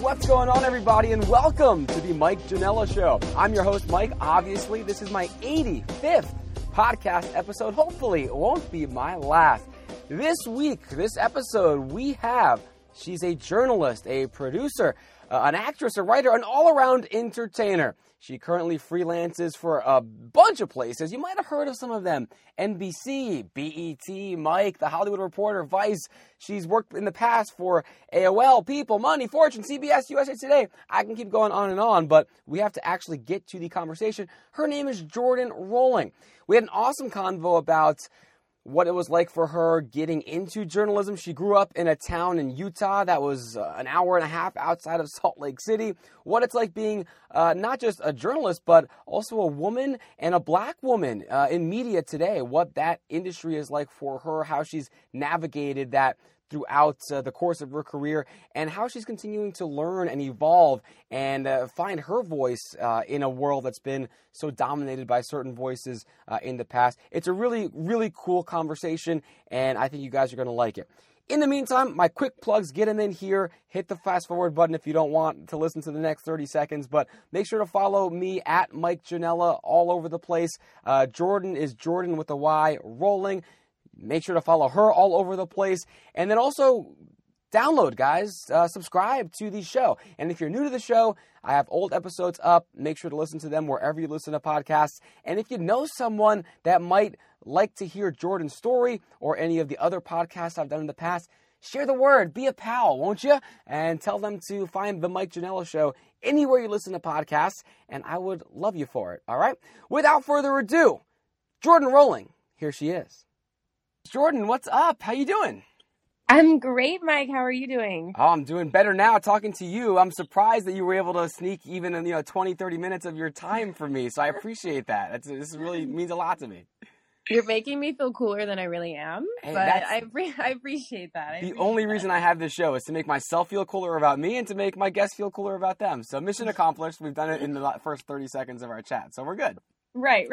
What's going on, everybody, and welcome to the Mike Janela Show. I'm your host, Mike. Obviously, this is my 85th podcast episode. Hopefully, it won't be my last. This week, this episode, we have, she's a journalist, a producer, an actress, a writer, an all-around entertainer. She currently freelances for a bunch of places. You might have heard of some of them. NBC, BET, Mic, The Hollywood Reporter, Vice. She's worked in the past for AOL, People, Money, Fortune, CBS, USA Today. I can keep going on and on, but we have to actually get to the conversation. Her name is Jordyn Rolling. We had an awesome convo about what it was like for her getting into journalism. She grew up in a town in Utah that was an hour and a half outside of Salt Lake City. What it's like being not just a journalist, but also a woman and a black woman in media today. What that industry is like for her, how she's navigated that throughout the course of her career, and how she's continuing to learn and evolve and find her voice in a world that's been so dominated by certain voices in the past. It's a really, really cool conversation, and I think you guys are going to like it. In the meantime, my quick plugs, get them in here. Hit the fast forward button if you don't want to listen to the next 30 seconds, but make sure to follow me at Mike Janela all over the place. Jordyn is Jordyn with a Y, Rolling. Make sure to follow her all over the place. And then also download, guys. Subscribe to the show. And if you're new to the show, I have old episodes up. Make sure to listen to them wherever you listen to podcasts. And if you know someone that might like to hear Jordyn's story or any of the other podcasts I've done in the past, share the word. Be a pal, won't you? And tell them to find The Mike Janela Show anywhere you listen to podcasts. And I would love you for it, all right? Without further ado, Jordyn Rolling. Here she is. Jordyn, what's up? How you doing? I'm great, Mike. How are you doing? Oh, I'm doing better now talking to you. I'm surprised that you were able to sneak even 20, 30 minutes of your time for me. So I appreciate that. This really means a lot to me. You're making me feel cooler than I really am, hey, but I appreciate that. The only reason I have this show is to make myself feel cooler about me and to make my guests feel cooler about them. So mission accomplished. We've done it in the first 30 seconds of our chat. So we're good. Right.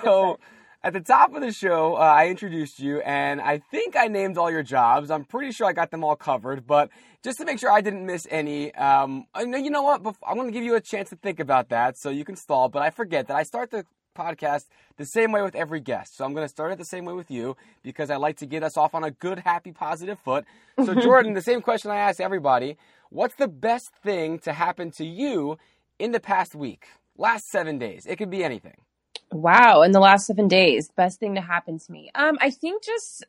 So at the top of the show, I introduced you, and I think I named all your jobs. I'm pretty sure I got them all covered, but just to make sure I didn't miss any, you know what? I'm going to give you a chance to think about that, so you can stall, but I forget that I start the podcast the same way with every guest, so I'm going to start it the same way with you, because I like to get us off on a good, happy, positive foot. So, Jordyn, the same question I ask everybody, what's the best thing to happen to you in the past week, last 7 days? It could be anything. Wow. In the last 7 days, best thing to happen to me. I think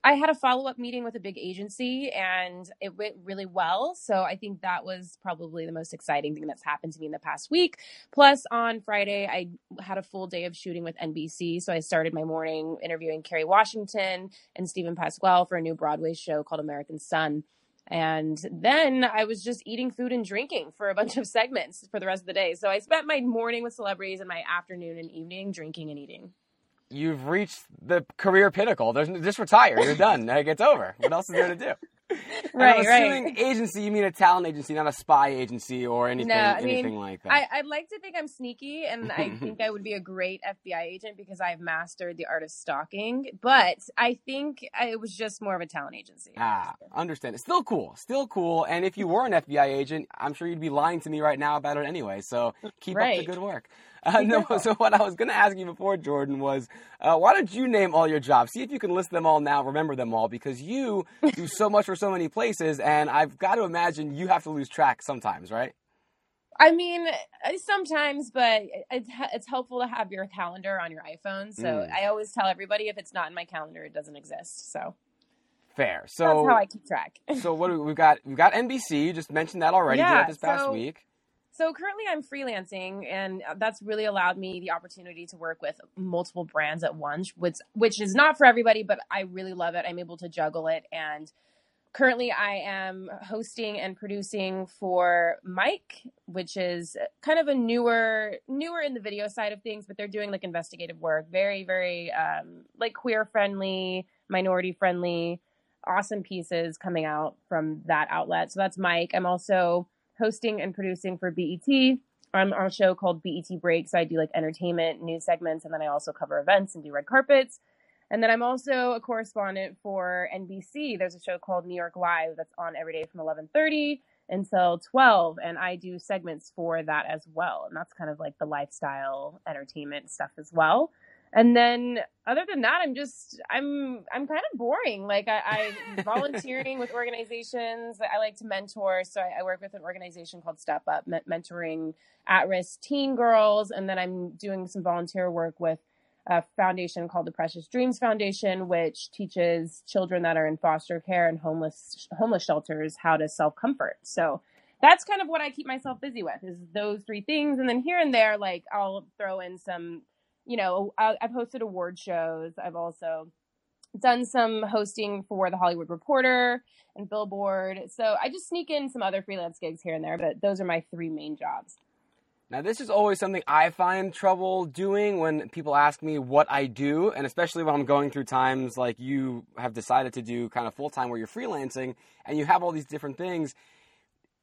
I had a follow-up meeting with a big agency and it went really well. So I think that was probably the most exciting thing that's happened to me in the past week. Plus on Friday, I had a full day of shooting with NBC. So I started my morning interviewing Kerry Washington and Stephen Pasquale for a new Broadway show called American Son. And then I was just eating food and drinking for a bunch of segments for the rest of the day. So I spent my morning with celebrities and my afternoon and evening drinking and eating. You've reached the career pinnacle. Just retire. You're done. It gets over. What else is there to do? Right. Assuming agency, you mean a talent agency, not a spy agency or anything, anything like that. I'd like to think I'm sneaky, and I think I would be a great FBI agent because I've mastered the art of stalking. But I think it was just more of a talent agency. Ah, understand. It's still cool. And if you were an FBI agent, I'm sure you'd be lying to me right now about it anyway. So keep up the good work. So what I was going to ask you before, Jordyn, was why don't you name all your jobs? See if you can list them all now, remember them all, because you do so much for so many places, and I've got to imagine you have to lose track sometimes, right? I mean, sometimes, but it's helpful to have your calendar on your iPhone. So I always tell everybody if it's not in my calendar, it doesn't exist. So fair. So that's how I keep track. So what do we've got NBC. You just mentioned that already. Yeah, this past week. So currently I'm freelancing, and that's really allowed me the opportunity to work with multiple brands at once, which is not for everybody, but I really love it. I'm able to juggle it. And currently I am hosting and producing for Mic, which is kind of a newer in the video side of things, but they're doing like investigative work, very, very like queer friendly, minority friendly, awesome pieces coming out from that outlet. So that's Mic. I'm also hosting and producing for BET on our show called BET Break. So I do like entertainment, news segments, and then I also cover events and do red carpets. And then I'm also a correspondent for NBC. There's a show called New York Live that's on every day from 11:30. until 12, and I do segments for that as well. And that's kind of like the lifestyle entertainment stuff as well. And then other than that, I'm kind of boring. Like I'm volunteering with organizations. I like to mentor. So I work with an organization called Step Up, mentoring at-risk teen girls. And then I'm doing some volunteer work with a foundation called the Precious Dreams Foundation, which teaches children that are in foster care and homeless shelters how to self-comfort. So that's kind of what I keep myself busy with, is those three things. And then here and there, like I'll throw in some, you know, I've hosted award shows. I've also done some hosting for The Hollywood Reporter and Billboard. So I just sneak in some other freelance gigs here and there, but those are my three main jobs. Now, this is always something I find trouble doing when people ask me what I do, and especially when I'm going through times like you have decided to do kind of full-time where you're freelancing and you have all these different things.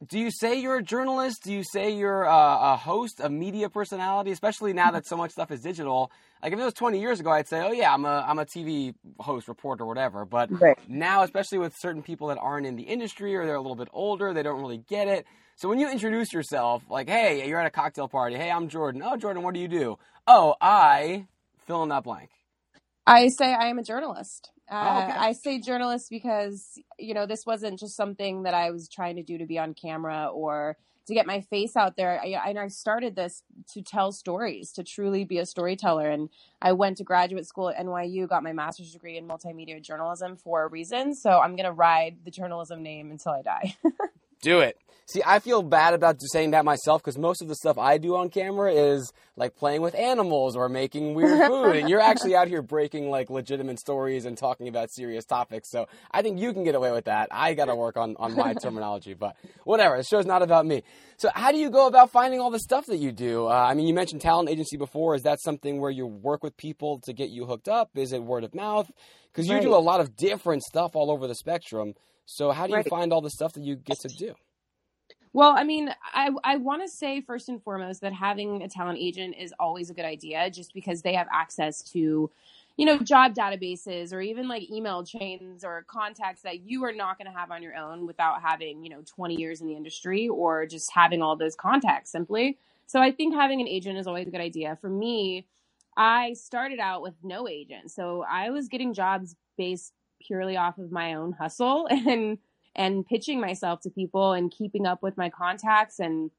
Do you say you're a journalist? Do you say you're a host, a media personality, especially now that so much stuff is digital? Like if it was 20 years ago, I'd say, oh yeah, I'm a TV host, reporter, whatever. But now, especially with certain people that aren't in the industry or they're a little bit older, they don't really get it. So when you introduce yourself, like, hey, you're at a cocktail party. Hey, I'm Jordyn. Oh, Jordyn, what do you do? Oh, I fill in that blank. I say I am a journalist. I say journalist because, you know, this wasn't just something that I was trying to do to be on camera or to get my face out there. I started this to tell stories, to truly be a storyteller. And I went to graduate school at NYU, got my master's degree in multimedia journalism for a reason. So I'm going to ride the journalism name until I die. Do it. See, I feel bad about saying that myself because most of the stuff I do on camera is like playing with animals or making weird food. And you're actually out here breaking like legitimate stories and talking about serious topics. So I think you can get away with that. I got to work on my terminology, but whatever. The show's not about me. So how do you go about finding all the stuff that you do? I mean, you mentioned talent agency before. Is that something where you work with people to get you hooked up? Is it word of mouth? Because you do a lot of different stuff all over the spectrum. So how do you find all the stuff that you get to do? Well, I mean, I want to say first and foremost that having a talent agent is always a good idea just because they have access to, you know, job databases or even like email chains or contacts that you are not going to have on your own without having, you know, 20 years in the industry or just having all those contacts simply. So I think having an agent is always a good idea. For me, I started out with no agent. So I was getting jobs based purely off of my own hustle and pitching myself to people and keeping up with my contacts and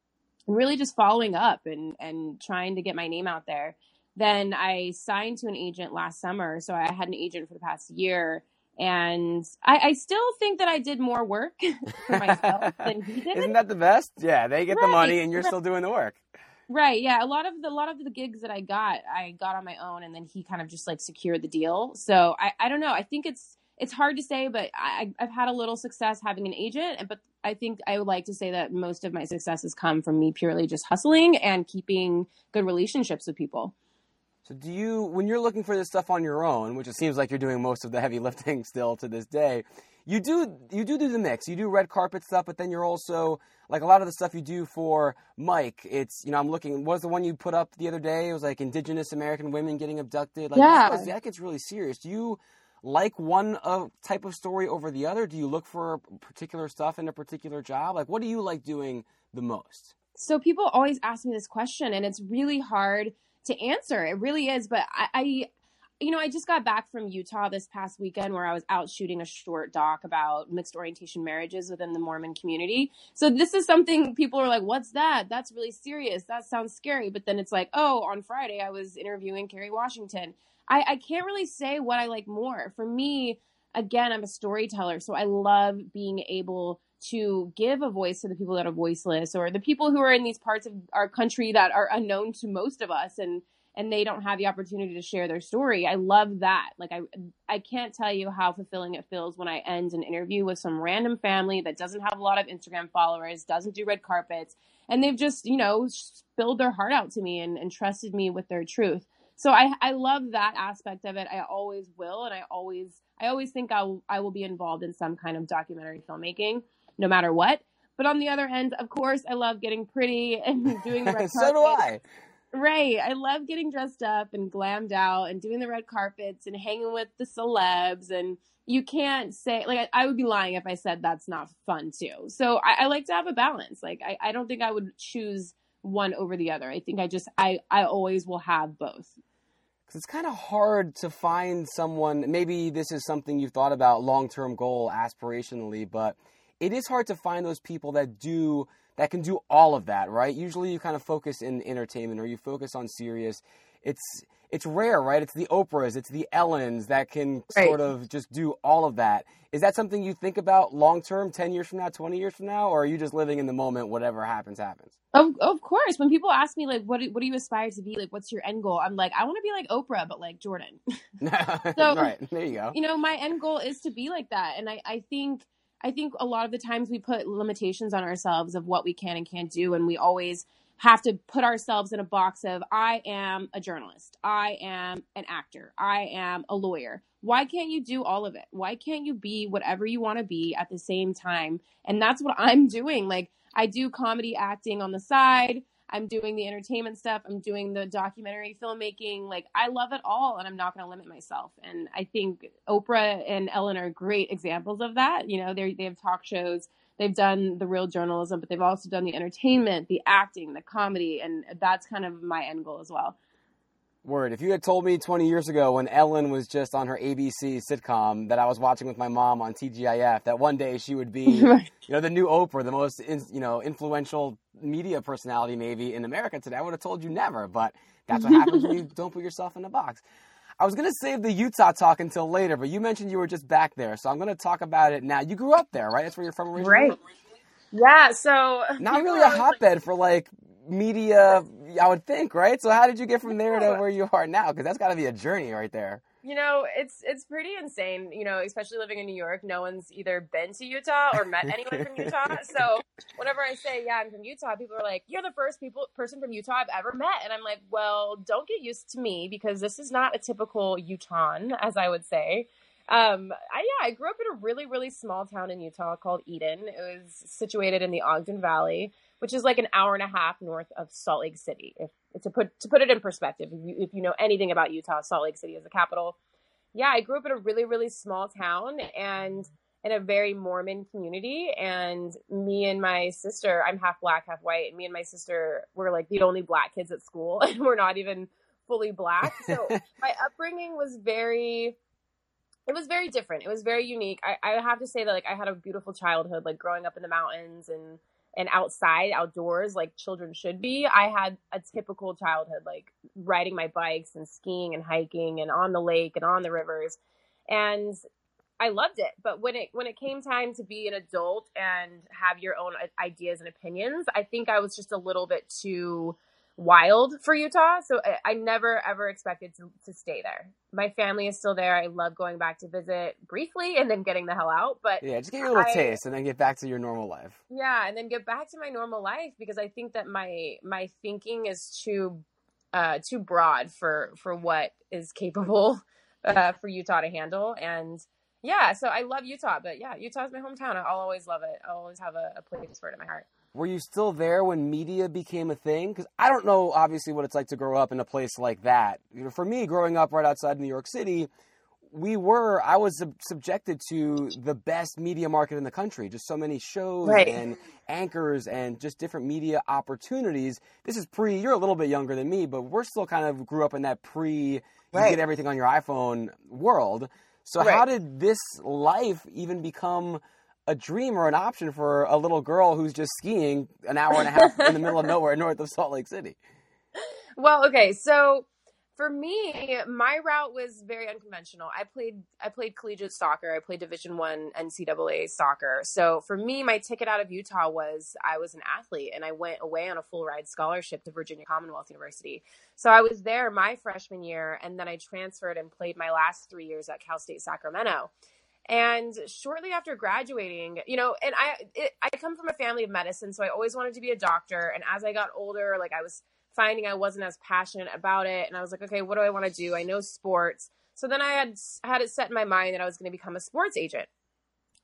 really just following up and trying to get my name out there. Then I signed to an agent last summer. So I had an agent for the past year. And I still think that I did more work for myself than he did. Isn't that the best? Yeah, they get the money and you're still doing the work. Right. Yeah. A lot of the gigs that I got on my own, and then he kind of just like secured the deal. So I don't know. I think it's hard to say, but I've had a little success having an agent, but I think I would like to say that most of my success has come from me purely just hustling and keeping good relationships with people. So do you, when you're looking for this stuff on your own, which it seems like you're doing most of the heavy lifting still to this day, you do the mix. You do red carpet stuff, but then you're also like a lot of the stuff you do for Mic. It's, you know, I'm looking, what was the one you put up the other day? It was like Indigenous American women getting abducted. Like, yeah. That gets really serious. Do you like one type of story over the other? Do you look for particular stuff in a particular job? Like, what do you like doing the most? So people always ask me this question, and it's really hard to answer. It really is. But I just got back from Utah this past weekend where I was out shooting a short doc about mixed orientation marriages within the Mormon community. So this is something people are like, what's that? That's really serious. That sounds scary. But then it's like, oh, on Friday, I was interviewing Kerry Washington. I can't really say what I like more. For me, again, I'm a storyteller. So I love being able to give a voice to the people that are voiceless or the people who are in these parts of our country that are unknown to most of us and they don't have the opportunity to share their story. I love that. Like I can't tell you how fulfilling it feels when I end an interview with some random family that doesn't have a lot of Instagram followers, doesn't do red carpets, and they've just, you know, spilled their heart out to me and trusted me with their truth. So I love that aspect of it. I always will, and I always think I will be involved in some kind of documentary filmmaking, no matter what. But on the other end, of course, I love getting pretty and doing red carpet. So do I. Right. I love getting dressed up and glammed out and doing the red carpets and hanging with the celebs. And you can't say, like, I would be lying if I said that's not fun too. So I like to have a balance. Like, I don't think I would choose one over the other. I think I always will have both. Because it's kind of hard to find someone, maybe this is something you've thought about long-term goal aspirationally, but it is hard to find those people that can do all of that, right? Usually you kind of focus in entertainment or you focus on serious. It's rare, right? It's the Oprahs, it's the Ellens that can sort of just do all of that. Is that something you think about long-term, 10 years from now, 20 years from now? Or are you just living in the moment, whatever happens, happens? Of course. When people ask me, like, what do you aspire to be? Like, what's your end goal? I'm like, I want to be like Oprah, but like Jordyn. So, right. There you go. You know, my end goal is to be like that. And I think a lot of the times we put limitations on ourselves of what we can and can't do. And we always have to put ourselves in a box of, I am a journalist. I am an actor. I am a lawyer. Why can't you do all of it? Why can't you be whatever you want to be at the same time? And that's what I'm doing. Like, I do comedy acting on the side. I'm doing the entertainment stuff. I'm doing the documentary filmmaking. Like, I love it all, and I'm not going to limit myself. And I think Oprah and Ellen are great examples of that. You know, they have talk shows. They've done the real journalism, but they've also done the entertainment, the acting, the comedy, and that's kind of my end goal as well. Word. If you had told me 20 years ago when Ellen was just on her ABC sitcom that I was watching with my mom on TGIF, that one day she would be, you know, the new Oprah, the most, influential media personality maybe in America today, I would have told you never. But that's what happens when you don't put yourself in a box. I was going to save the Utah talk until later, but you mentioned you were just back there. So I'm going to talk about it now. You grew up there, right? That's where you're from originally? Right. Yeah. So not really a hotbed for like media, I would think, right? So how did you get from there to where you are now? Because that's got to be a journey right there. You know, it's pretty insane, you know, especially living in New York. No one's either been to Utah or met anyone from Utah. So whenever I say, yeah, I'm from Utah, people are like, you're the first person from Utah I've ever met. And I'm like, well, don't get used to me because this is not a typical Utahn, as I would say. I grew up in a really, really small town in Utah called Eden. It was situated in the Ogden Valley, which is like an hour and a half north of Salt Lake City. If to put it in perspective, if you know anything about Utah, Salt Lake City is the capital. Yeah, I grew up in a really, really small town and in a very Mormon community. And me and my sister, I'm half black, half white. And me and my sister were like the only black kids at school, and we're not even fully black. So my upbringing was very different. It was very unique. I have to say that, like, I had a beautiful childhood, like growing up in the mountains and outdoors, like children should be. I had a typical childhood, like riding my bikes and skiing and hiking and on the lake and on the rivers. And I loved it. But when it came time to be an adult and have your own ideas and opinions, I think I was just a little bit too wild for Utah. So I never, ever expected to stay there. My family is still there. I love going back to visit briefly and then getting the hell out. But yeah, just give you a little taste and then get back to your normal life. Yeah. And then get back to my normal life, because I think that my thinking is too broad for what is capable for Utah to handle. And yeah, so I love Utah, but yeah, Utah is my hometown. I'll always love it. I'll always have a place for it in my heart. Were you still there when media became a thing? Because I don't know, obviously, what it's like to grow up in a place like that. You know, for me, growing up right outside New York City, I was subjected to the best media market in the country. Just so many shows and anchors and just different media opportunities. This is you're a little bit younger than me, but we're still kind of grew up in that you get everything on your iPhone world. So how did this life even become a dream or an option for a little girl who's just skiing an hour and a half in the middle of nowhere north of Salt Lake City? Well, okay. So for me, my route was very unconventional. I played collegiate soccer. I played Division I NCAA soccer. So for me, my ticket out of Utah was I was an athlete, and I went away on a full ride scholarship to Virginia Commonwealth University. So I was there my freshman year, and then I transferred and played my last 3 years at Cal State Sacramento. And shortly after graduating, you know, and I come from a family of medicine, so I always wanted to be a doctor. And as I got older, like, I was finding I wasn't as passionate about it. And I was like, okay, what do I want to do? I know sports. So then I had it set in my mind that I was going to become a sports agent.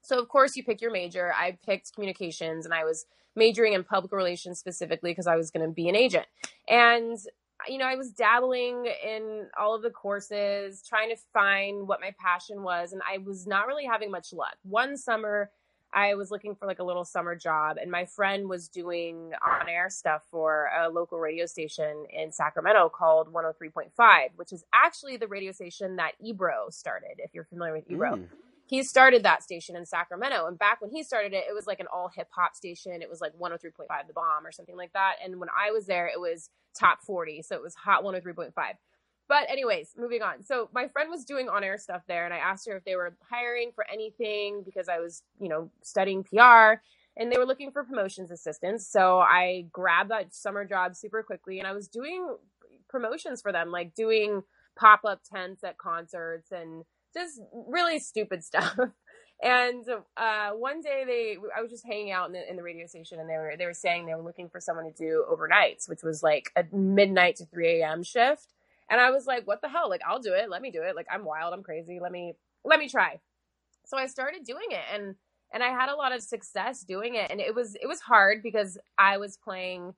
So of course you pick your major. I picked communications, and I was majoring in public relations specifically because I was going to be an agent. And you know, I was dabbling in all of the courses, trying to find what my passion was. And I was not really having much luck. One summer, I was looking for like a little summer job, and my friend was doing on-air stuff for a local radio station in Sacramento called 103.5, which is actually the radio station that Ebro started, if you're familiar with Ebro. Mm. He started that station in Sacramento, and back when he started it, it was like an all hip-hop station. It was like 103.5 The Bomb or something like that, and when I was there, it was Top 40, so it was Hot 103.5. But anyways, moving on. So my friend was doing on-air stuff there, and I asked her if they were hiring for anything because I was, you know, studying PR, and they were looking for promotions assistants. So I grabbed that summer job super quickly, and I was doing promotions for them, like doing pop-up tents at concerts and just really stupid stuff. And one day I was just hanging out in the radio station, and they were saying they were looking for someone to do overnights, which was like a midnight to 3 a.m. shift. And I was like, what the hell? Like, I'll do it. Let me do it. Like, I'm wild. I'm crazy. Let me try. So I started doing it, and I had a lot of success doing it. And it was hard because I was playing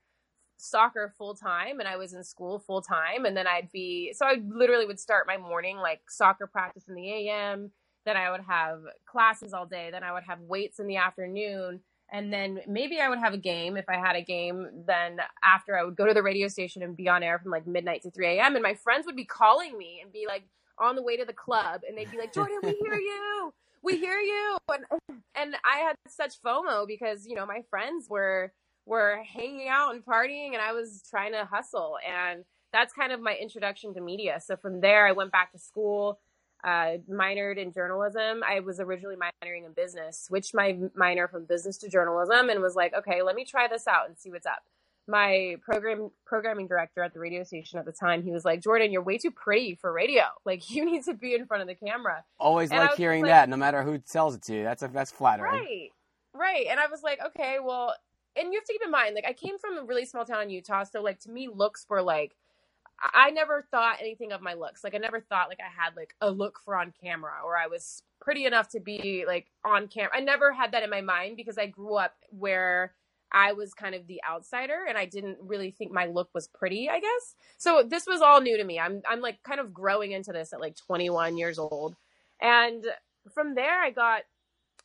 soccer full time, and I was in school full time. And then I literally would start my morning, like soccer practice in the AM. Then I would have classes all day. Then I would have weights in the afternoon. And then maybe I would have a game. If I had a game, then after I would go to the radio station and be on air from like midnight to 3 a.m. And my friends would be calling me and be like on the way to the club. And they'd be like, Jordyn, we hear you. We hear you. And I had such FOMO because, you know, my friends were hanging out and partying, and I was trying to hustle. And that's kind of my introduction to media. So from there, I went back to school. Minored in journalism. I was originally minoring in business, switched my minor from business to journalism, and was like, okay, let me try this out and see what's up. My programming director at the radio station at the time, he was like, Jordyn, you're way too pretty for radio. Like, you need to be in front of the camera. Always like hearing that, no matter who sells it to you. That's flattering. Right. And I was like, okay, well, and you have to keep in mind, like, I came from a really small town in Utah, so like to me, looks were like, I never thought anything of my looks. Like, I never thought like I had like a look for on camera, or I was pretty enough to be like on camera. I never had that in my mind because I grew up where I was kind of the outsider, and I didn't really think my look was pretty, I guess. So this was all new to me. I'm like kind of growing into this at like 21 years old. And from there I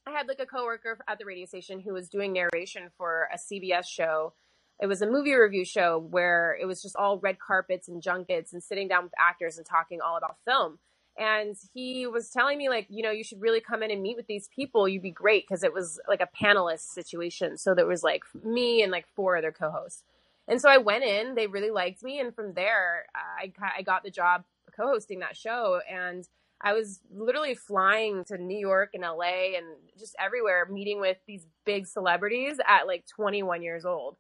had like a coworker at the radio station who was doing narration for a CBS show. It was a movie review show where it was just all red carpets and junkets and sitting down with actors and talking all about film. And he was telling me, like, you know, you should really come in and meet with these people. You'd be great, because it was like a panelist situation. So there was like me and like 4 other co-hosts. And so I went in. They really liked me. And from there, I got the job co-hosting that show. And I was literally flying to New York and LA and just everywhere, meeting with these big celebrities at like 21 years old.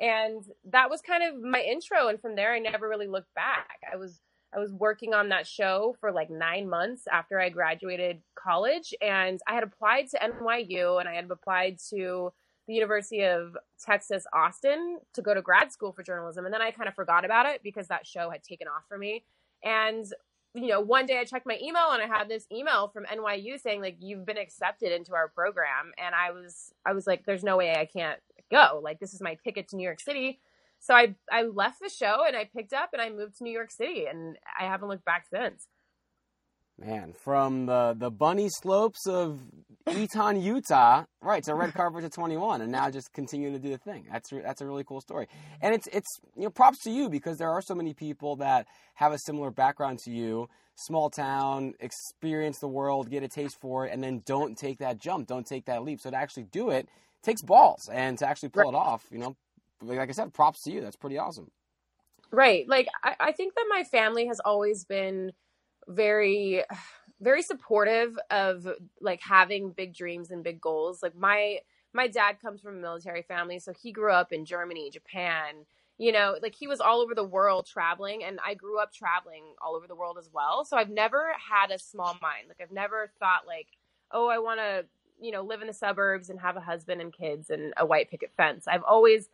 And that was kind of my intro. And from there, I never really looked back. I was working on that show for like 9 months after I graduated college. And I had applied to NYU, and I had applied to the University of Texas, Austin, to go to grad school for journalism. And then I kind of forgot about it because that show had taken off for me. And, you know, one day I checked my email, and I had this email from NYU saying, like, you've been accepted into our program. And I was like, there's no way I can't go. Like, this is my ticket to New York City. So I left the show, and I picked up, and I moved to New York City, and I haven't looked back since. Man, from the bunny slopes of Eaton, Utah, right to red carpet to 21, and now just continue to do the thing. That's a really cool story, and it's you know, props to you, because there are so many people that have a similar background to you, small town, experience the world, get a taste for it, and then don't take that jump, don't take that leap. So to actually do it takes balls, and to actually pull it off, you know, like I said, props to you. That's pretty awesome. Right. Like, I think that my family has always been very, very supportive of like having big dreams and big goals. Like, my dad comes from a military family. So he grew up in Germany, Japan, you know, like he was all over the world traveling, and I grew up traveling all over the world as well. So I've never had a small mind. Like, I've never thought like, oh, I want to, you know, live in the suburbs and have a husband and kids and a white picket fence. I've always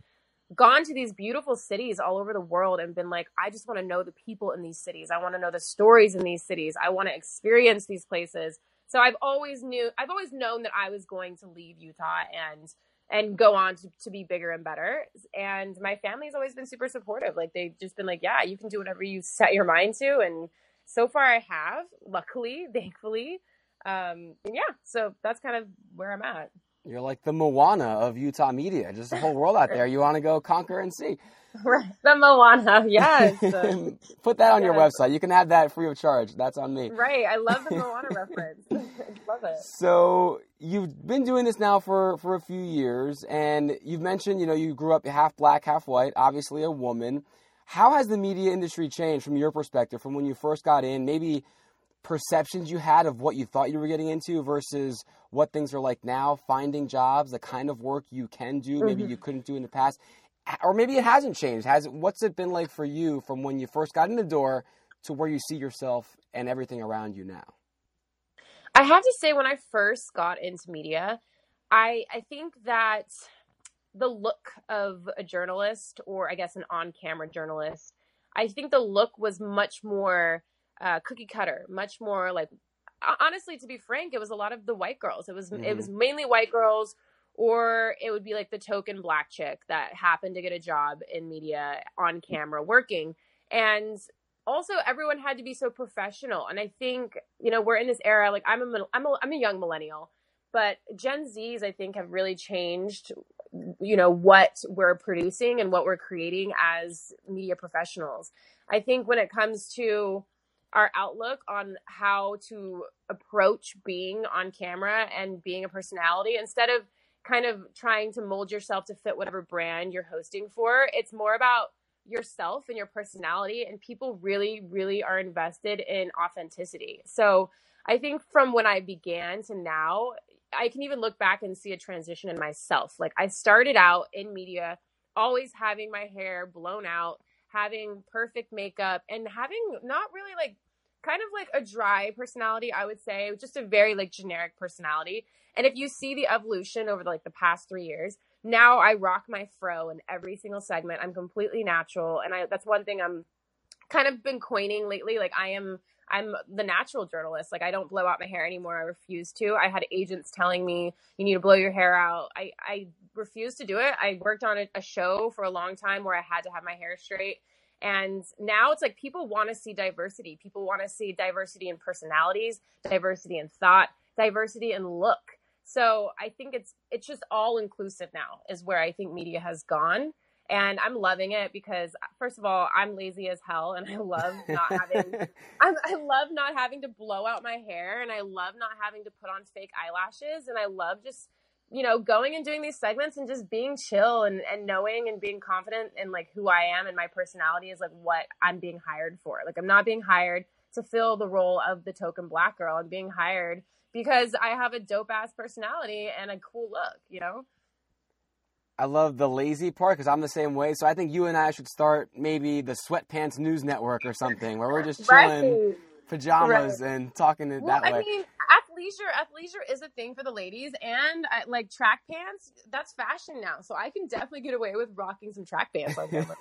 gone to these beautiful cities all over the world and been like, I just want to know the people in these cities. I want to know the stories in these cities. I want to experience these places. So I've always known that I was going to leave Utah and go on to be bigger and better. And my family has always been super supportive. Like, they've just been like, yeah, you can do whatever you set your mind to. And so far I have, luckily, thankfully. And yeah, so that's kind of where I'm at. You're like the Moana of Utah media, just the whole world out there. You want to go conquer and see. The Moana, yes. Put that on your website. You can have that free of charge. That's on me. Right. I love the Moana reference. I love it. So you've been doing this now for a few years, and you've mentioned, you know, you grew up half black, half white, obviously a woman. How has the media industry changed from your perspective, from when you first got in, maybe perceptions you had of what you thought you were getting into versus what things are like now, finding jobs, the kind of work you can do, maybe you couldn't do in the past, or maybe it hasn't changed. What's it been like for you from when you first got in the door to where you see yourself and everything around you now? I have to say, when I first got into media, I think that the look of a journalist, or I guess an on-camera journalist, I think the look was much more cookie cutter, much more like, honestly, to be frank, it was a lot of the white girls. It was mainly white girls, or it would be like the token black chick that happened to get a job in media on camera working. And also, everyone had to be so professional. And I think, you know, we're in this era, like I'm a young millennial, but Gen Zs, I think, have really changed, you know, what we're producing and what we're creating as media professionals. I think when it comes to our outlook on how to approach being on camera and being a personality, instead of kind of trying to mold yourself to fit whatever brand you're hosting for, it's more about yourself and your personality, and people really, really are invested in authenticity. So I think from when I began to now, I can even look back and see a transition in myself. Like, I started out in media, always having my hair blown out, having perfect makeup, and having not really like, kind of like a dry personality, I would say, just a very like generic personality. And if you see the evolution over like the past 3 years, now I rock my fro in every single segment. I'm completely natural. And that's one thing I'm kind of been coining lately. Like, I'm the natural journalist. Like, I don't blow out my hair anymore. I refuse to. I had agents telling me, you need to blow your hair out. I refuse to do it. I worked on a show for a long time where I had to have my hair straight. And now it's like, people want to see diversity. People want to see diversity in personalities, diversity in thought, diversity in look. So I think it's just all inclusive now is where I think media has gone. And I'm loving it because, first of all, I'm lazy as hell, and I love not having I love not having to blow out my hair, and I love not having to put on fake eyelashes, and I love just, you know, going and doing these segments and just being chill and knowing and being confident in like who I am and my personality is like what I'm being hired for. Like, I'm not being hired to fill the role of the token black girl. I'm being hired because I have a dope ass personality and a cool look, you know? I love the lazy part because I'm the same way. So I think you and I should start maybe the Sweatpants News Network or something where we're just chilling, pajamas, and talking it that way. I mean, athleisure is a thing for the ladies, and like track pants, that's fashion now. So I can definitely get away with rocking some track pants on camera.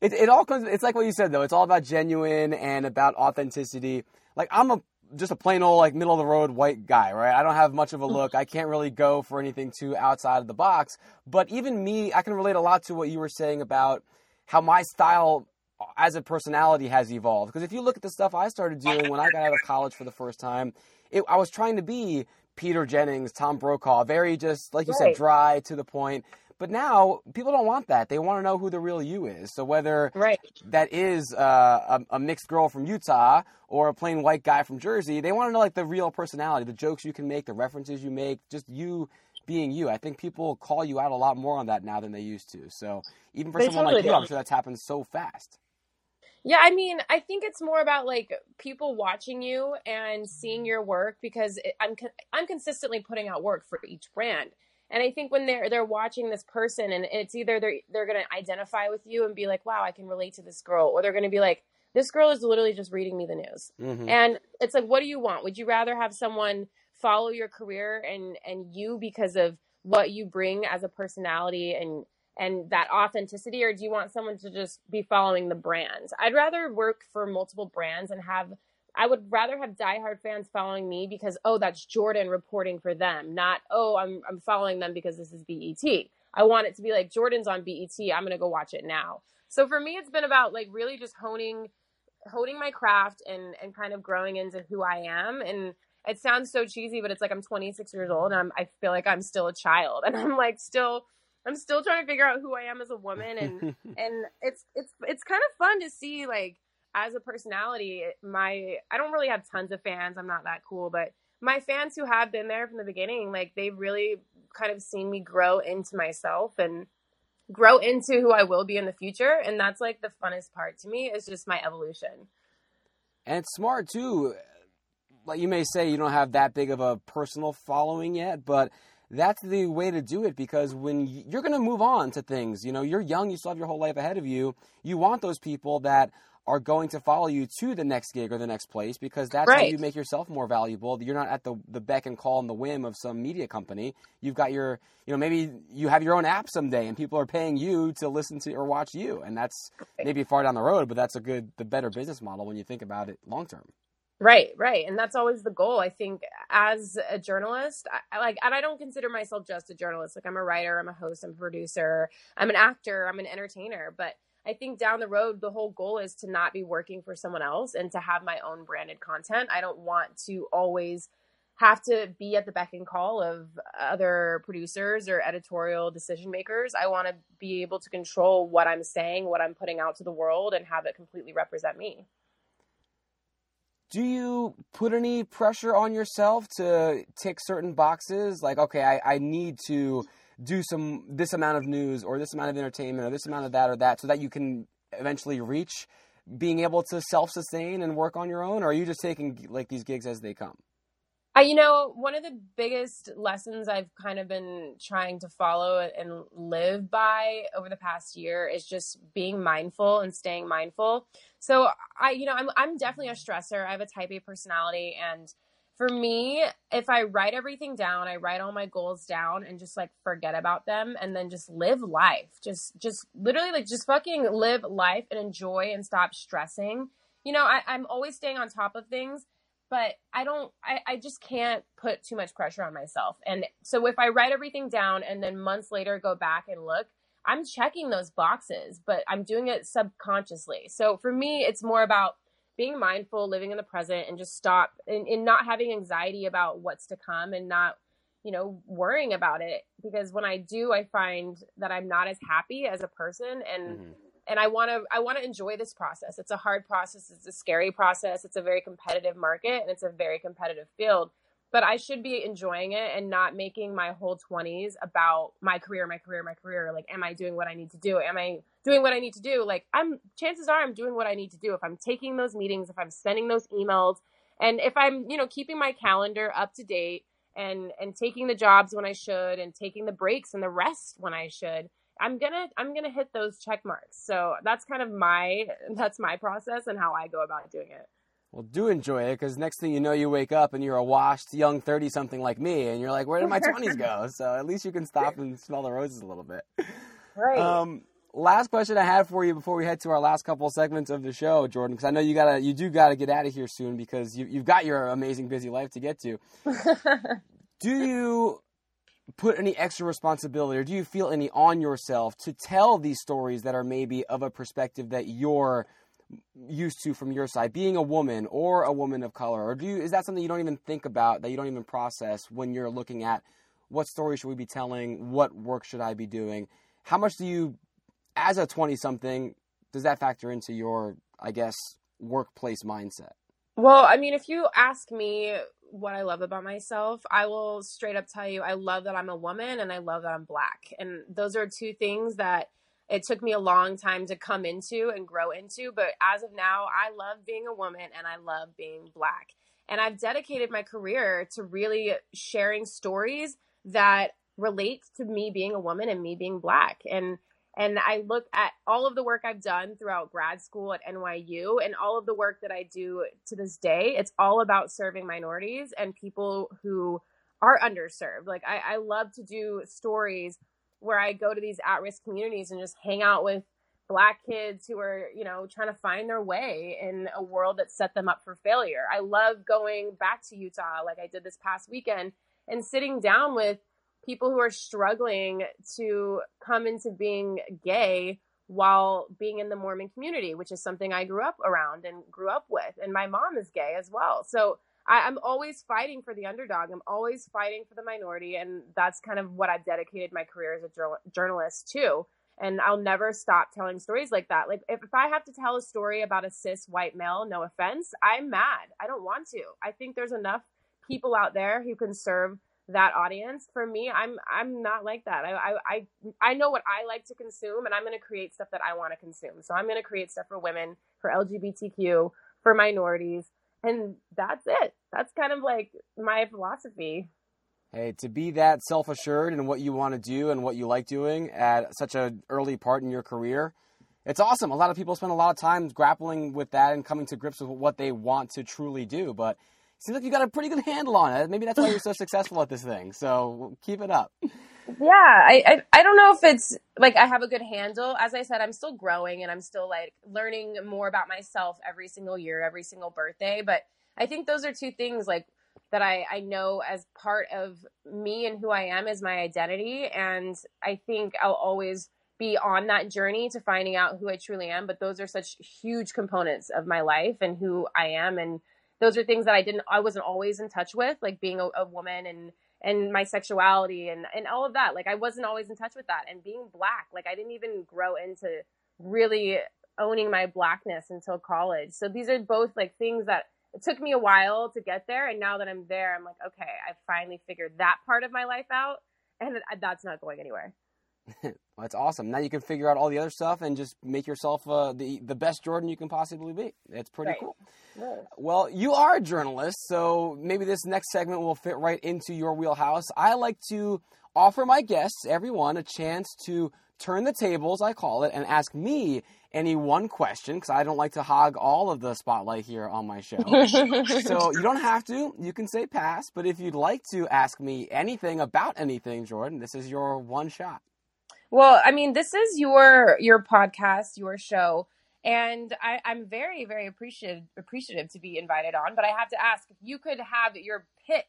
It all comes. It's like what you said though. It's all about genuine and about authenticity. Like, I'm just a plain old like middle of the road white guy, right? I don't have much of a look. I can't really go for anything too outside of the box. But even me, I can relate a lot to what you were saying about how my style as a personality has evolved. Because if you look at the stuff I started doing when I got out of college for the first time, I was trying to be Peter Jennings, Tom Brokaw, very just, like you said, dry, to the point. But now people don't want that. They want to know who the real you is. So whether that is a mixed girl from Utah or a plain white guy from Jersey, they want to know like the real personality, the jokes you can make, the references you make, just you being you. I think people call you out a lot more on that now than they used to. So even for someone like you, I'm sure that's happened so fast. Yeah, I mean, I think it's more about like people watching you and seeing your work because I'm consistently putting out work for each brand. And I think when they're watching this person, and it's either they're going to identify with you and be like, wow, I can relate to this girl. Or they're going to be like, this girl is literally just reading me the news. Mm-hmm. And it's like, what do you want? Would you rather have someone follow your career and you because of what you bring as a personality and that authenticity? Or do you want someone to just be following the brand? I'd rather work for multiple brands and have I would rather have diehard fans following me because, oh, that's Jordyn reporting for them, not, oh, I'm following them because this is BET. I want it to be like, Jordyn's on BET, I'm going to go watch it now. So for me, it's been about like really just honing my craft and kind of growing into who I am. And it sounds so cheesy, but it's like, I'm 26 years old and I feel like I'm still a child, and I'm like, I'm still trying to figure out who I am as a woman. And, and it's kind of fun to see, like, as a personality, I don't really have tons of fans. I'm not that cool, but my fans who have been there from the beginning, like, they've really kind of seen me grow into myself and grow into who I will be in the future. And that's like the funnest part to me, is just my evolution. And it's smart too. Like, you may say you don't have that big of a personal following yet, but that's the way to do it, because when you're going to move on to things, you know, you're young, you still have your whole life ahead of you. You want those people that are going to follow you to the next gig or the next place, because that's right. How you make yourself more valuable. You're not at the beck and call and the whim of some media company. You've got your, you know, maybe you have your own app someday and people are paying you to listen to or watch you. And that's maybe far down the road, but that's the better business model when you think about it long term. Right, right. And that's always the goal. I think as a journalist, and I don't consider myself just a journalist. Like, I'm a writer, I'm a host, I'm a producer, I'm an actor, I'm an entertainer. But I think down the road, the whole goal is to not be working for someone else and to have my own branded content. I don't want to always have to be at the beck and call of other producers or editorial decision makers. I want to be able to control what I'm saying, what I'm putting out to the world, and have it completely represent me. Do you put any pressure on yourself to tick certain boxes? Like, okay, I need to do this amount of news or this amount of entertainment or this amount of that or that, so that you can eventually reach being able to self-sustain and work on your own? Or are you just taking like these gigs as they come? One of the biggest lessons I've kind of been trying to follow and live by over the past year is just being mindful and staying mindful. So I'm definitely a stressor. I have a type A personality, and for me, if I write everything down, I write all my goals down and just like forget about them, and then just live life. Just literally like just fucking live life and enjoy and stop stressing. You know, I'm always staying on top of things, but I just can't put too much pressure on myself. And so if I write everything down and then months later go back and look, I'm checking those boxes, but I'm doing it subconsciously. So for me, it's more about being mindful, living in the present, and just stop and not having anxiety about what's to come, and not, worrying about it. Because when I do, I find that I'm not as happy as a person. And, and I want to enjoy this process. It's a hard process. It's a scary process. It's a very competitive market, and it's a very competitive field, but I should be enjoying it and not making my whole 20s about my career. Like, am I doing what I need to do? Am I doing what I need to do? Like, chances are I'm doing what I need to do. If I'm taking those meetings, if I'm sending those emails, and if I'm, keeping my calendar up to date and taking the jobs when I should, and taking the breaks and the rest when I should, I'm going to hit those check marks. So that's kind of my process and how I go about doing it. Well, do enjoy it, because next thing you know, you wake up and you're a washed young 30-something like me, and you're like, where did my 20s go? So at least you can stop and smell the roses a little bit. Right. Last question I had for you before we head to our last couple segments of the show, Jordyn, because I know you do gotta get out of here soon, because you've got your amazing busy life to get to. Do you put any extra responsibility, or do you feel any on yourself to tell these stories that are maybe of a perspective that you're used to from your side, being a woman or a woman of color? Or is that something you don't even think about, that you don't even process when you're looking at what story should we be telling? What work should I be doing? How much do you, as a 20 something, does that factor into your, I guess, workplace mindset? Well, if you ask me what I love about myself, I will straight up tell you, I love that I'm a woman and I love that I'm Black. And those are two things that it took me a long time to come into and grow into. But as of now, I love being a woman and I love being Black. And I've dedicated my career to really sharing stories that relate to me being a woman and me being Black. And I look at all of the work I've done throughout grad school at NYU and all of the work that I do to this day. It's all about serving minorities and people who are underserved. Like, I love to do stories where I go to these at-risk communities and just hang out with Black kids who are, you know, trying to find their way in a world that set them up for failure. I love going back to Utah, like I did this past weekend, and sitting down with people who are struggling to come into being gay while being in the Mormon community, which is something I grew up around and grew up with. And my mom is gay as well. So I'm always fighting for the underdog. I'm always fighting for the minority. And that's kind of what I've dedicated my career as a journalist to. And I'll never stop telling stories like that. Like if I have to tell a story about a cis white male, no offense, I'm mad. I don't want to. I think there's enough people out there who can serve that audience. For me, I'm not like that. I know what I like to consume, and I'm going to create stuff that I want to consume. So I'm going to create stuff for women, for LGBTQ, for minorities. And that's it. That's kind of like my philosophy. Hey, to be that self-assured in what you want to do and what you like doing at such an early part in your career, it's awesome. A lot of people spend a lot of time grappling with that and coming to grips with what they want to truly do. But it seems like you got a pretty good handle on it. Maybe that's why you're so successful at this thing. So keep it up. Yeah, I don't know if it's like I have a good handle. As I said, I'm still growing and I'm still like learning more about myself every single year, every single birthday. But I think those are two things like that I know as part of me and who I am is my identity. And I think I'll always be on that journey to finding out who I truly am. But those are such huge components of my life and who I am. And those are things that I wasn't always in touch with, like being a woman and my sexuality and all of that. Like I wasn't always in touch with that, and being Black, like I didn't even grow into really owning my Blackness until college. So these are both like things that it took me a while to get there. And now that I'm there, I'm like, okay, I finally figured that part of my life out, and that's not going anywhere. Well, that's awesome. Now you can figure out all the other stuff and just make yourself the best Jordyn you can possibly be. That's pretty cool. Right. Well, you are a journalist, so maybe this next segment will fit right into your wheelhouse. I like to offer my guests, everyone, a chance to turn the tables, I call it, and ask me any one question, because I don't like to hog all of the spotlight here on my show. So you don't have to. You can say pass. But if you'd like to ask me anything about anything, Jordyn, this is your one shot. Well, I mean, this is your podcast, your show, and I'm very, very appreciative to be invited on. But I have to ask, if you could have your pick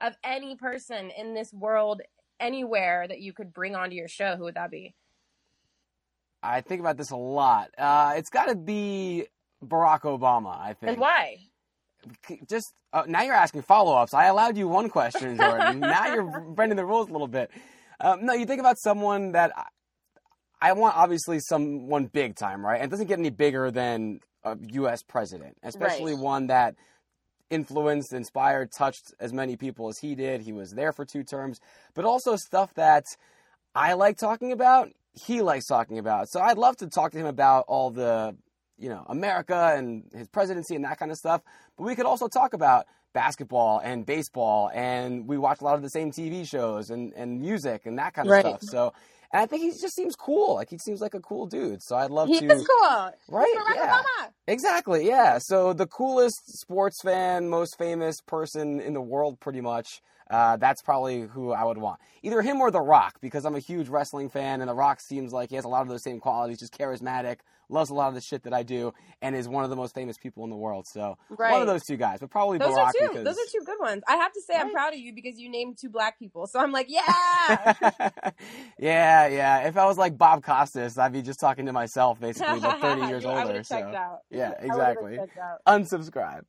of any person in this world, anywhere that you could bring onto your show, who would that be? I think about this a lot. It's got to be Barack Obama, I think. And why? Just now you're asking follow-ups. I allowed you one question, Jordyn. Now you're bending the rules a little bit. No, you think about someone that I want, obviously, someone big time, right? And it doesn't get any bigger than a U.S. president, especially one that influenced, inspired, touched as many people as he did. He was there for 2 terms. But also stuff that I like talking about, he likes talking about. So I'd love to talk to him about all the, you know, America and his presidency and that kind of stuff. But we could also talk about basketball and baseball, and we watch a lot of the same TV shows and music and that kind of stuff. So, and I think he just seems cool. Like he seems like a cool dude. So I'd love He is cool. Right? Yeah. Exactly. Yeah. So the coolest sports fan, most famous person in the world, pretty much. That's probably who I would want. Either him or The Rock, because I'm a huge wrestling fan, and The Rock seems like he has a lot of those same qualities, just charismatic, loves a lot of the shit that I do, and is one of the most famous people in the world. So one of those two guys, but probably those Barack. Those are two good ones. I have to say I'm proud of you because you named 2 Black people. So I'm like, yeah! Yeah. If I was like Bob Costas, I'd be just talking to myself, basically, but 30 years older. So. Out. Yeah, exactly. Unsubscribe.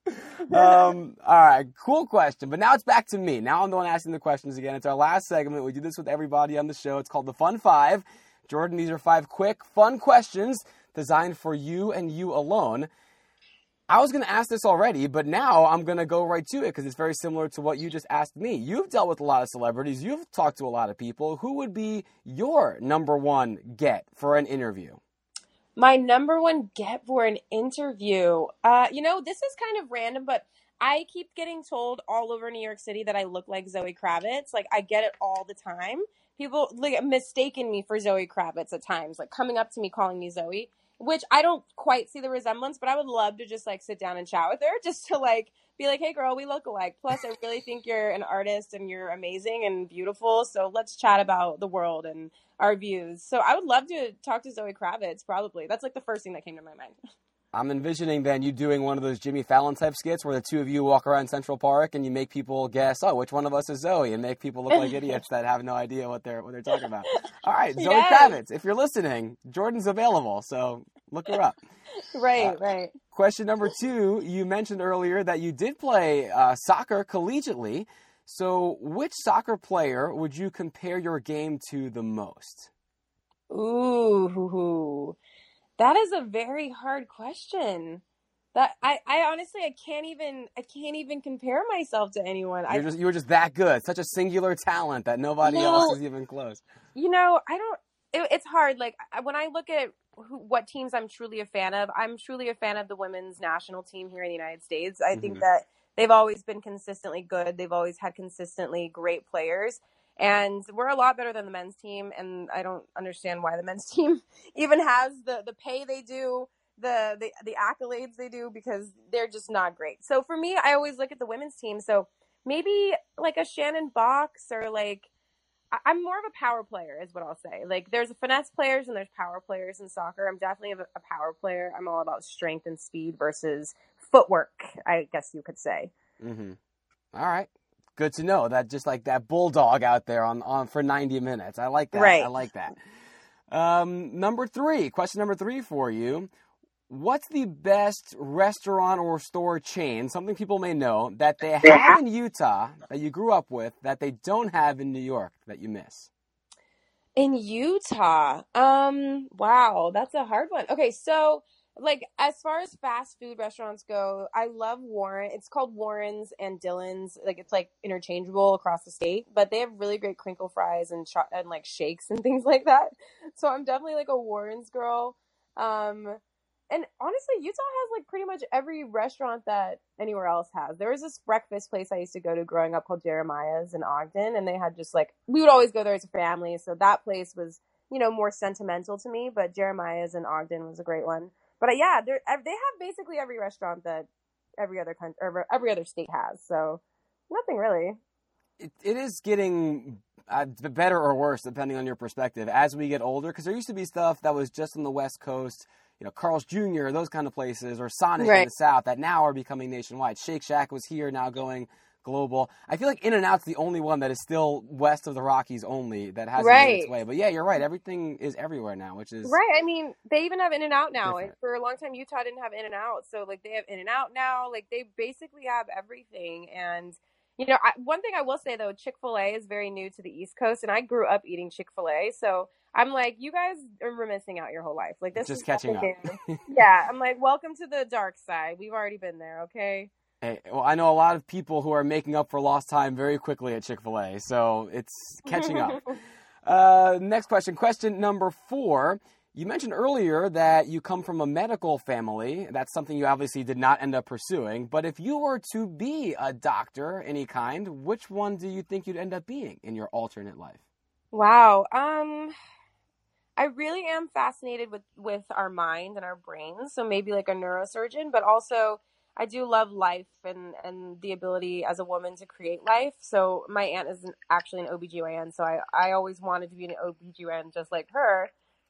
All right, cool question. But now it's back to me. Now I'm the one asking the questions again. It's our last segment. We do this with everybody on the show. It's called the Fun Five. Jordyn, these are 5 quick, fun questions designed for you and you alone. I was going to ask this already, but now I'm going to go right to it because it's very similar to what you just asked me. You've dealt with a lot of celebrities. You've talked to a lot of people. Who would be your number one get for an interview? My number one get for an interview. You know, this is kind of random, but I keep getting told all over New York City that I look like Zoë Kravitz. Like, I get it all the time. People like mistaken me for Zoë Kravitz at times, like coming up to me, calling me Zoe. which I don't quite see the resemblance, but I would love to just like sit down and chat with her just to like be like, hey girl, we look alike. Plus I really think you're an artist and you're amazing and beautiful. So let's chat about the world and our views. So I would love to talk to Zoë Kravitz probably. That's like the first thing that came to my mind. I'm envisioning then you doing one of those Jimmy Fallon type skits where the two of you walk around Central Park and you make people guess, oh, which one of us is Zoe, and make people look like idiots that have no idea what they're talking about. All right, Zoe Kravitz, if you're listening, Jordyn's available, so look her up. Right. Question number 2, you mentioned earlier that you did play soccer collegiately. So which soccer player would you compare your game to the most? Ooh. That is a very hard question. That I honestly, I can't even compare myself to anyone. You were just that good, such a singular talent that nobody else is even close. You know, it's hard. Like when I look at what teams I'm truly a fan of, I'm truly a fan of the women's national team here in the United States. I think that they've always been consistently good. They've always had consistently great players. And we're a lot better than the men's team, and I don't understand why the men's team even has the pay they do, the accolades they do, because they're just not great. So for me, I always look at the women's team. So maybe like a Shannon Box, or like I'm more of a power player is what I'll say. Like there's finesse players and there's power players in soccer. I'm definitely a power player. I'm all about strength and speed versus footwork, I guess you could say. Mm-hmm. All right. Good to know that, just like that bulldog out there on for 90 minutes. I like that. Right. I like that. Question number three for you. What's the best restaurant or store chain, something people may know, that they have in Utah that you grew up with that they don't have in New York that you miss? In Utah? Wow, that's a hard one. Okay, so like as far as fast food restaurants go, I love Warren. It's called Warrens and Dillon's. Like it's like interchangeable across the state, but they have really great crinkle fries and like shakes and things like that. So I'm definitely like a Warrens girl. And honestly, Utah has like pretty much every restaurant that anywhere else has. There was this breakfast place I used to go to growing up called Jeremiah's in Ogden, and they had just like, we would always go there as a family. So that place was, you know, more sentimental to me, but Jeremiah's in Ogden was a great one. But yeah, they have basically every restaurant that every other country or every other state has. So nothing really. It is getting better or worse depending on your perspective as we get older. Because there used to be stuff that was just on the West Coast, you know, Carl's Jr., those kind of places, or Sonic in the South that now are becoming nationwide. Shake Shack was here, now going global. I feel like In-N-Out's the only one that is still west of the Rockies only that hasn't made its way. But yeah, you're right. Everything is everywhere now, which is right. I mean, they even have In-N-Out now. And for a long time, Utah didn't have In-N-Out, so like they have In-N-Out now. Like they basically have everything. And you know, one thing I will say though, Chick-fil-A is very new to the East Coast, and I grew up eating Chick-fil-A, so I'm like, you guys were missing out your whole life. Like this just is catching up. Yeah, I'm like, welcome to the dark side. We've already been there, okay. Hey, well, I know a lot of people who are making up for lost time very quickly at Chick-fil-A, so it's catching up. Next question. Question number 4. You mentioned earlier that you come from a medical family. That's something you obviously did not end up pursuing. But if you were to be a doctor, any kind, which one do you think you'd end up being in your alternate life? Wow. I really am fascinated with our mind and our brains. So maybe like a neurosurgeon, but also I do love life and the ability as a woman to create life. So my aunt is actually an OBGYN, so I always wanted to be an OBGYN just like her.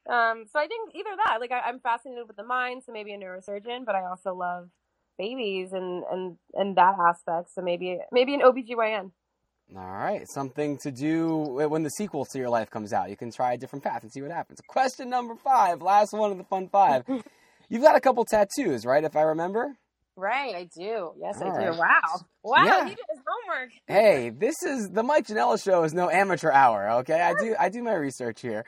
So I think either that. Like I'm fascinated with the mind, so maybe a neurosurgeon, but I also love babies and that aspect. So maybe an OBGYN. All right. Something to do when the sequel to your life comes out. You can try a different path and see what happens. Question number 5, last one of the fun 5. You've got a couple tattoos, right, if I remember? Right, I do. Yes, all I do. Right. Wow, yeah. He did his homework. Hey, this is the Mike Janela show is no amateur hour, okay? I do my research here.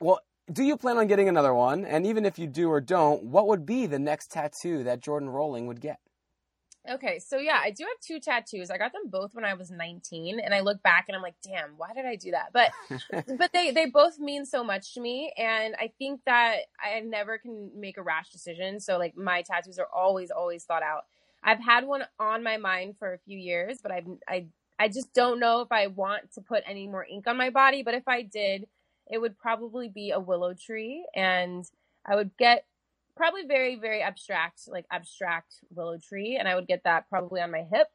Well, do you plan on getting another one? And even if you do or don't, what would be the next tattoo that Jordyn Rolling would get? Okay, so yeah, I do have 2 tattoos. I got them both when I was 19, and I look back and I'm like, damn, why did I do that? But but they both mean so much to me, and I think that I never can make a rash decision. So like my tattoos are always thought out. I've had one on my mind for a few years, but I just don't know if I want to put any more ink on my body. But if I did, it would probably be a willow tree, and I would get probably very, very abstract, like abstract willow tree. And I would get that probably on my hip.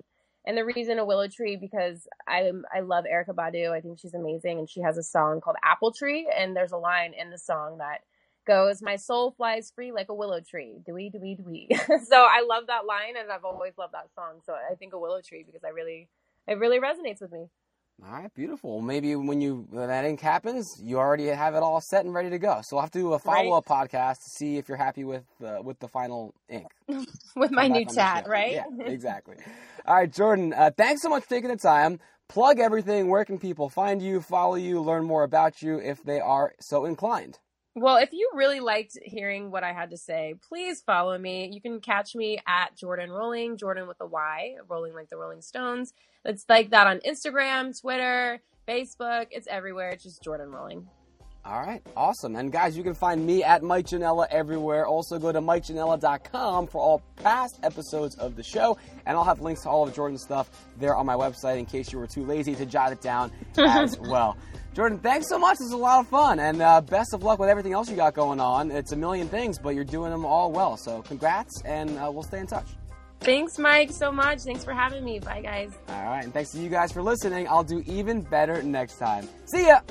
And the reason a willow tree, because I love Erykah Badu. I think she's amazing. And she has a song called Apple Tree. And there's a line in the song that goes, my soul flies free like a willow tree. Dewey, dewey, dewey. So I love that line. And I've always loved that song. So I think a willow tree, because it really resonates with me. All right, beautiful. Maybe when that ink happens, you already have it all set and ready to go. So we'll have to do a follow-up podcast to see if you're happy with the final ink. With my new chat, right? Yeah, exactly. All right, Jordyn, thanks so much for taking the time. Plug everything. Where can people find you, follow you, learn more about you if they are so inclined? Well, if you really liked hearing what I had to say, please follow me. You can catch me at Jordyn Rolling, Jordyn with a Y, rolling like the Rolling Stones. It's like that on Instagram, Twitter, Facebook. It's everywhere. It's just Jordyn Rolling. All right. Awesome. And guys, you can find me at Mike Janela everywhere. Also go to MikeJanela.com for all past episodes of the show. And I'll have links to all of Jordyn's stuff there on my website in case you were too lazy to jot it down as well. Jordyn, thanks so much. This was a lot of fun. And best of luck with everything else you got going on. It's a million things, but you're doing them all well. So congrats, and we'll stay in touch. Thanks, Mike, so much. Thanks for having me. Bye, guys. All right, and thanks to you guys for listening. I'll do even better next time. See ya!